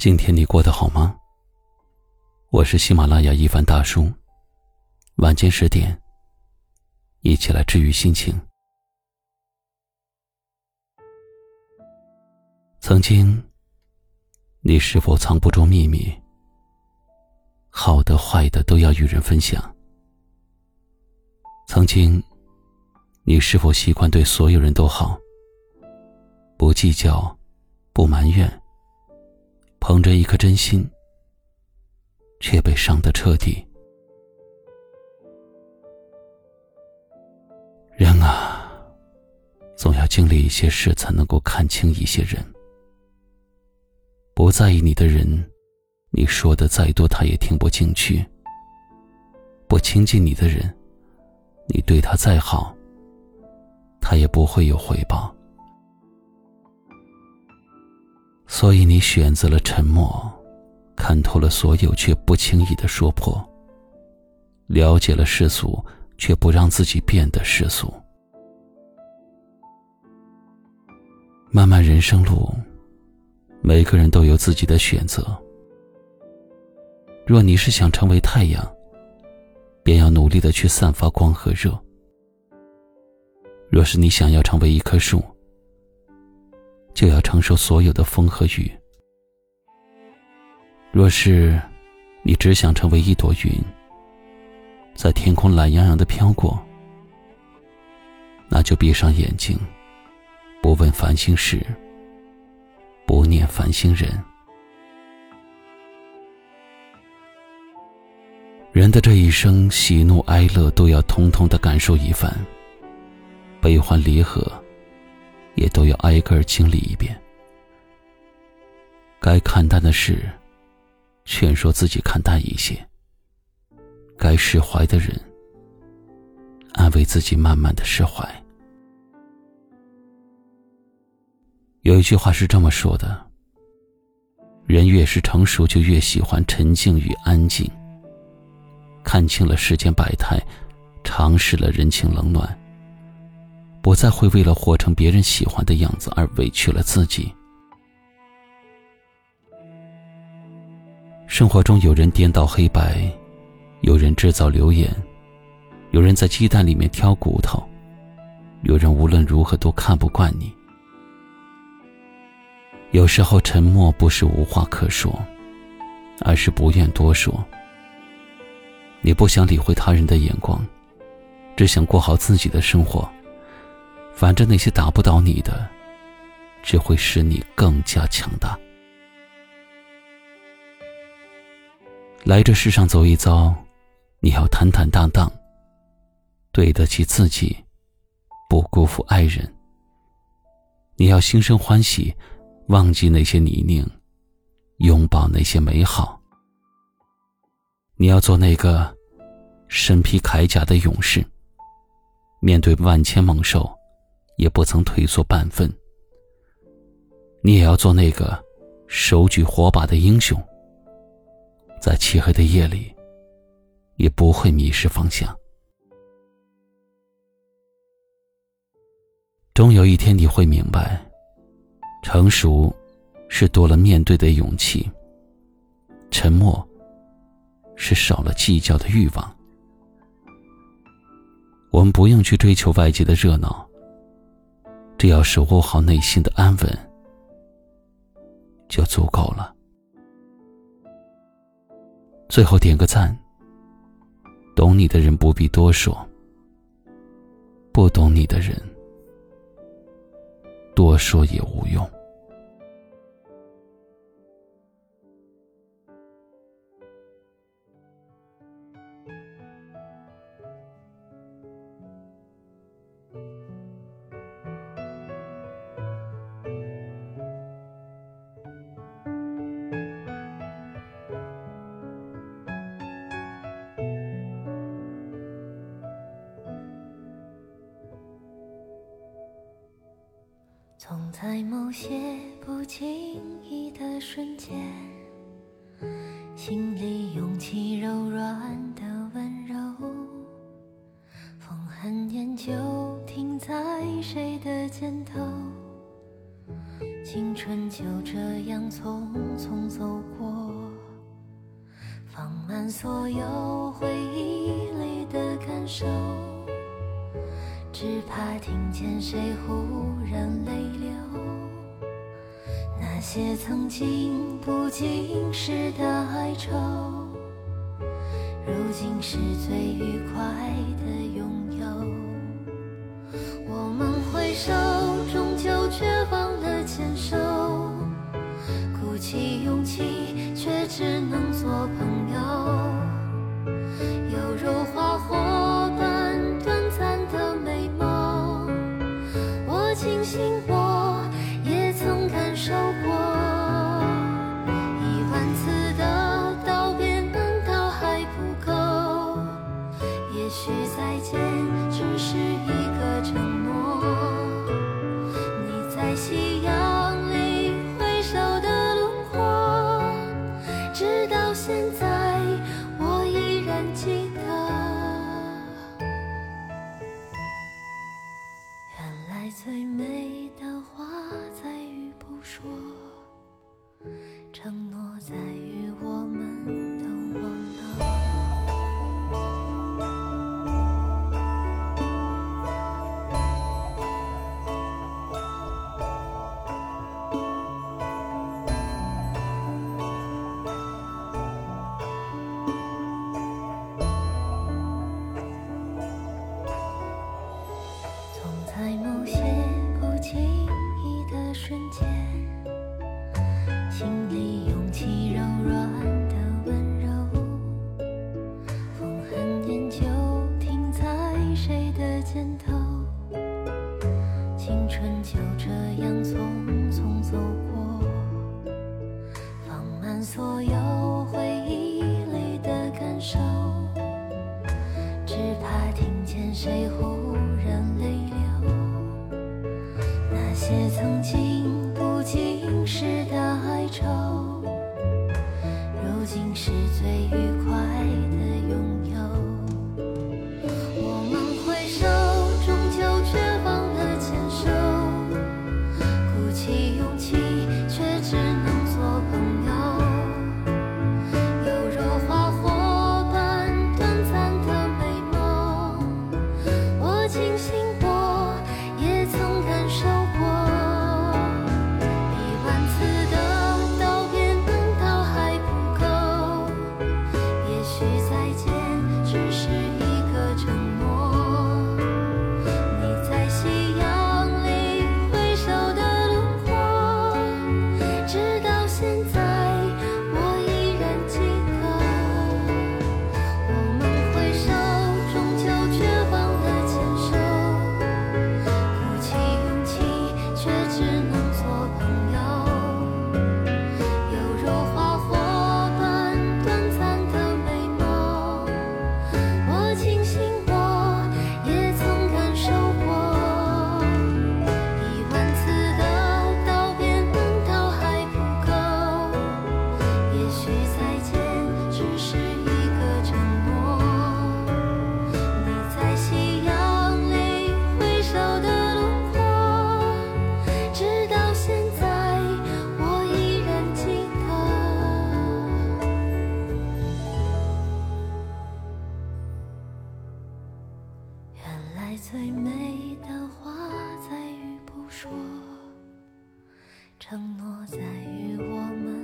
今天你过得好吗？我是喜马拉雅一凡大叔，晚间10点，一起来治愈心情。曾经，你是否藏不住秘密？好的坏的都要与人分享。曾经，你是否习惯对所有人都好？不计较，不埋怨，捧着一颗真心，却被伤得彻底。人啊，总要经历一些事才能够看清一些人。不在意你的人，你说的再多他也听不进去。不亲近你的人，你对他再好，他也不会有回报。所以你选择了沉默，看透了所有却不轻易地说破，了解了世俗却不让自己变得世俗。漫漫人生路，每个人都有自己的选择。若你是想成为太阳，便要努力地去散发光和热。若是你想要成为一棵树，就要承受所有的风和雨。若是你只想成为一朵云，在天空懒洋洋地飘过，那就闭上眼睛，不问烦心事，不念烦心人。人的这一生，喜怒哀乐都要统统地感受一番，悲欢离合也都要挨个儿经历一遍。该看淡的事，劝说自己看淡一些；该释怀的人，安慰自己慢慢的释怀。有一句话是这么说的：人越是成熟，就越喜欢沉静与安静，看清了世间百态，尝试了人情冷暖，不再会为了活成别人喜欢的样子而委屈了自己。生活中有人颠倒黑白，有人制造流言，有人在鸡蛋里面挑骨头，有人无论如何都看不惯你。有时候沉默不是无话可说，而是不愿多说。你不想理会他人的眼光，只想过好自己的生活。反正那些打不倒你的，只会使你更加强大。来这世上走一遭，你要坦坦荡荡，对得起自己，不辜负爱人。你要心生欢喜，忘记那些泥泞，拥抱那些美好。你要做那个身披铠甲的勇士，面对万千猛兽也不曾退缩半分。你也要做那个手举火把的英雄，在漆黑的夜里也不会迷失方向。终有一天你会明白，成熟是多了面对的勇气，沉默是少了计较的欲望。我们不用去追求外界的热闹，只要守护好内心的安稳，就足够了。最后点个赞，懂你的人不必多说，不懂你的人，多说也无用。总在某些不经意的瞬间，心里涌起柔软的温柔，风含烟就停在谁的肩头，青春就这样匆匆走过，放慢所有回忆里的感受，只怕听见谁忽然泪流。那些曾经不经事的哀愁，如今是最愉快的拥有。我们回首，终究却忘了牵手，鼓起勇气，却只能做朋友。犹如花火般短暂的美梦，我庆幸我也曾感受过。也许再见只是一个承诺，你在夕阳里挥手的轮廓，直到现在我依然记得。原来最美的话在于不说，承诺在于我们都忘了。承诺在于我们